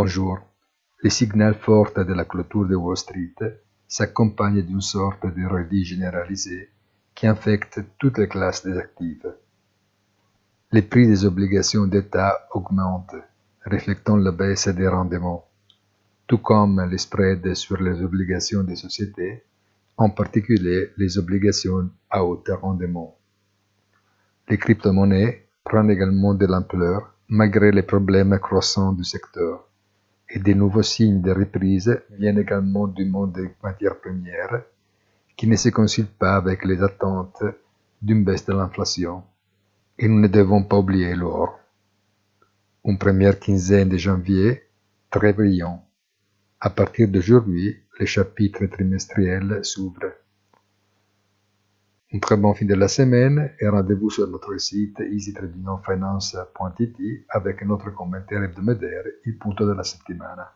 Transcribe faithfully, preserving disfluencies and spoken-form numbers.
Bonjour. Il signal forte della clôture de Wall Street s'accompagne d'une sorte de repli généralisé qui infecte toutes les classes des actifs. Les prix des obligations d'État augmentent, reflétant la baisse des rendements, tout comme les spreads sur les obligations des sociétés, en particulier les obligations à haut rendement. Les crypto-monnaies prennent également de l'ampleur malgré les problèmes croissants du secteur, et des nouveaux signes de reprise viennent également du monde des matières premières, qui ne se concilient pas avec les attentes d'une baisse de l'inflation, et nous ne devons pas oublier l'or. Une première quinzaine de janvier très brillant. À partir d'aujourd'hui, les chapitres trimestriels s'ouvrent. Un très bon fin de la semaine et rendez-vous sur notre site easy trading on finance punto it avec notre commentaire hebdomadaire, il punto della settimana.